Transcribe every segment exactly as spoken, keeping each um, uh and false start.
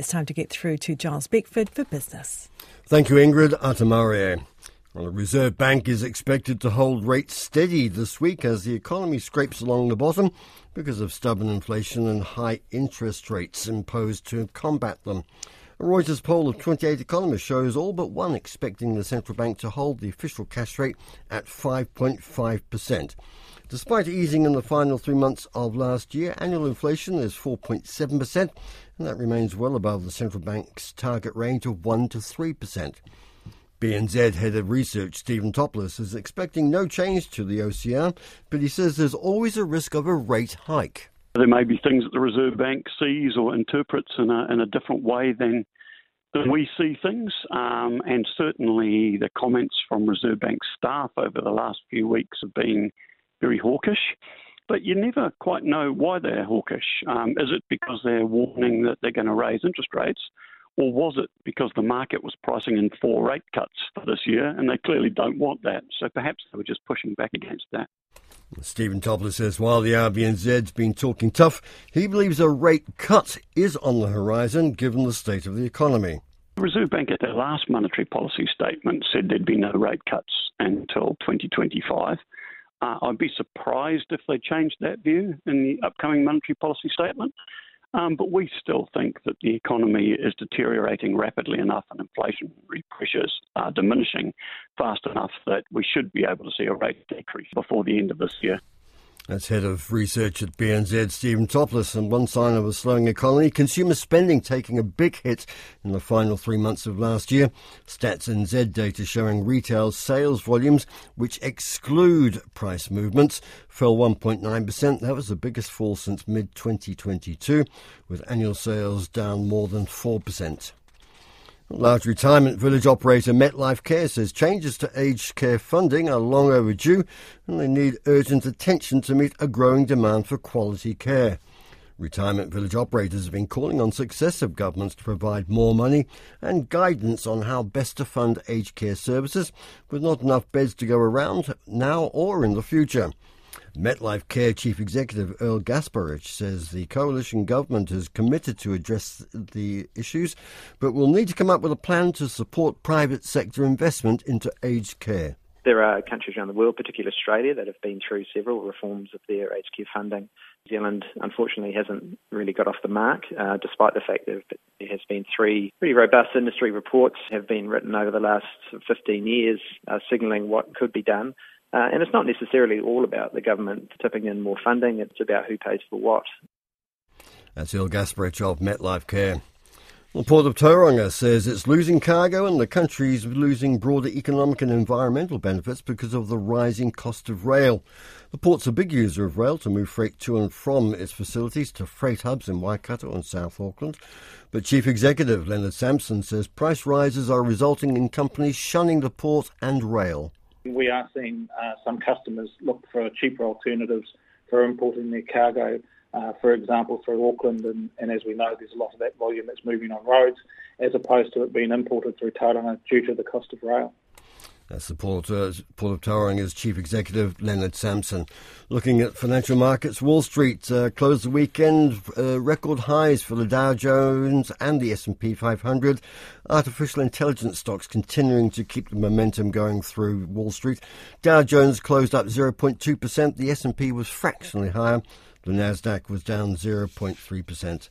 it's time to get through to Giles Beckford for business. Thank you, Ingrid Atamarie. Well, the Reserve Bank is expected to hold rates steady this week as the economy scrapes along the bottom because of stubborn inflation and high interest rates imposed to combat them. A Reuters poll of twenty-eight economists shows all but one expecting the central bank to hold the official cash rate at five point five percent. Despite easing in the final three months of last year, annual inflation is four point seven percent, and that remains well above the central bank's target range of one to three percent. B N Z head of research Stephen Toplis is expecting no change to the O C R, but he says there's always a risk of a rate hike. There may be things that the Reserve Bank sees or interprets in a, in a different way than, than we see things, um, and certainly the comments from Reserve Bank staff over the last few weeks have been very hawkish. But you never quite know why they're hawkish. Um, is it because they're warning that they're going to raise interest rates? Or was it because the market was pricing in four rate cuts for this year and they clearly don't want that? So perhaps they were just pushing back against that. Stephen Toplis says while the R B N Z's been talking tough, he believes a rate cut is on the horizon given the state of the economy. The Reserve Bank at their last monetary policy statement said there'd be no rate cuts until twenty twenty-five. Uh, I'd be surprised if they changed that view in the upcoming monetary policy statement. Um, but we still think that the economy is deteriorating rapidly enough and inflationary pressures are diminishing fast enough that we should be able to see a rate decrease before the end of this year. That's head of research at B N Z, Stephen Toplis, and one sign of a slowing economy, consumer spending taking a big hit in the final three months of last year. Stats N Z data showing retail sales volumes, which exclude price movements, fell one point nine percent. That was the biggest fall since mid twenty twenty-two, with annual sales down more than four percent. Large retirement village operator MetLifeCare says changes to aged care funding are long overdue and they need urgent attention to meet a growing demand for quality care. Retirement village operators have been calling on successive governments to provide more money and guidance on how best to fund aged care services, with not enough beds to go around now or in the future. MetLifeCare Chief Executive Earl Gasparich says the coalition government is committed to address the issues, but will need to come up with a plan to support private sector investment into aged care. There are countries around the world, particularly Australia, that have been through several reforms of their aged care funding. New Zealand, unfortunately, hasn't really got off the mark, uh, despite the fact that there has been three pretty robust industry reports have been written over the last fifteen years, uh, signalling what could be done. Uh, and it's not necessarily all about the government tipping in more funding. It's about who pays for what. That's Earl Gasparich of MetLifeCare. The Port of Tauranga says it's losing cargo and the country's losing broader economic and environmental benefits because of the rising cost of rail. The port's a big user of rail to move freight to and from its facilities to freight hubs in Waikato and South Auckland. But Chief Executive Leonard Sampson says price rises are resulting in companies shunning the port and rail. We are seeing uh, some customers look for cheaper alternatives for importing their cargo, uh, for example, through Auckland, and, and as we know, there's a lot of that volume that's moving on roads, as opposed to it being imported through Tauranga due to the cost of rail. That's the Port of Tauranga's Chief Executive, Leonard Sampson. Looking at financial markets, Wall Street uh, closed the weekend uh, record highs for the Dow Jones and the S and P five hundred. Artificial intelligence stocks continuing to keep the momentum going through Wall Street. Dow Jones closed up zero point two percent. The S and P was fractionally higher. The Nasdaq was down zero point three percent.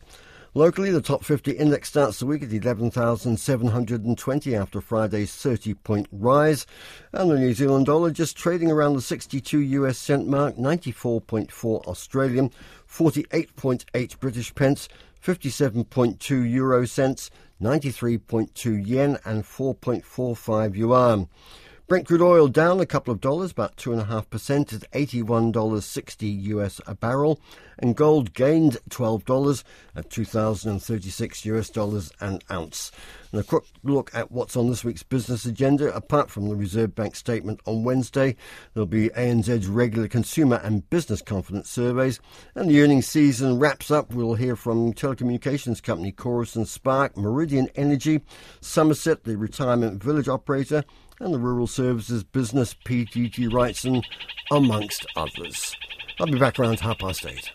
Locally, the top fifty index starts the week at eleven thousand seven hundred twenty after Friday's thirty-point rise. And the New Zealand dollar just trading around the sixty-two U S cent mark, ninety-four point four Australian, forty-eight point eight British pence, fifty-seven point two Euro cents, ninety-three point two yen and four point four five yuan. Brent crude oil down a couple of dollars, about two point five percent at eighty-one dollars sixty U S a barrel. And gold gained twelve dollars at two thousand thirty-six U S dollars an ounce. And a quick look at what's on this week's business agenda. Apart from the Reserve Bank statement on Wednesday, there'll be A N Z's regular consumer and business confidence surveys. And the earnings season wraps up. We'll hear from telecommunications company Chorus and Spark, Meridian Energy, Somerset, the retirement village operator, and the rural services business P G G Wrightson, amongst others. I'll be back around half past eight.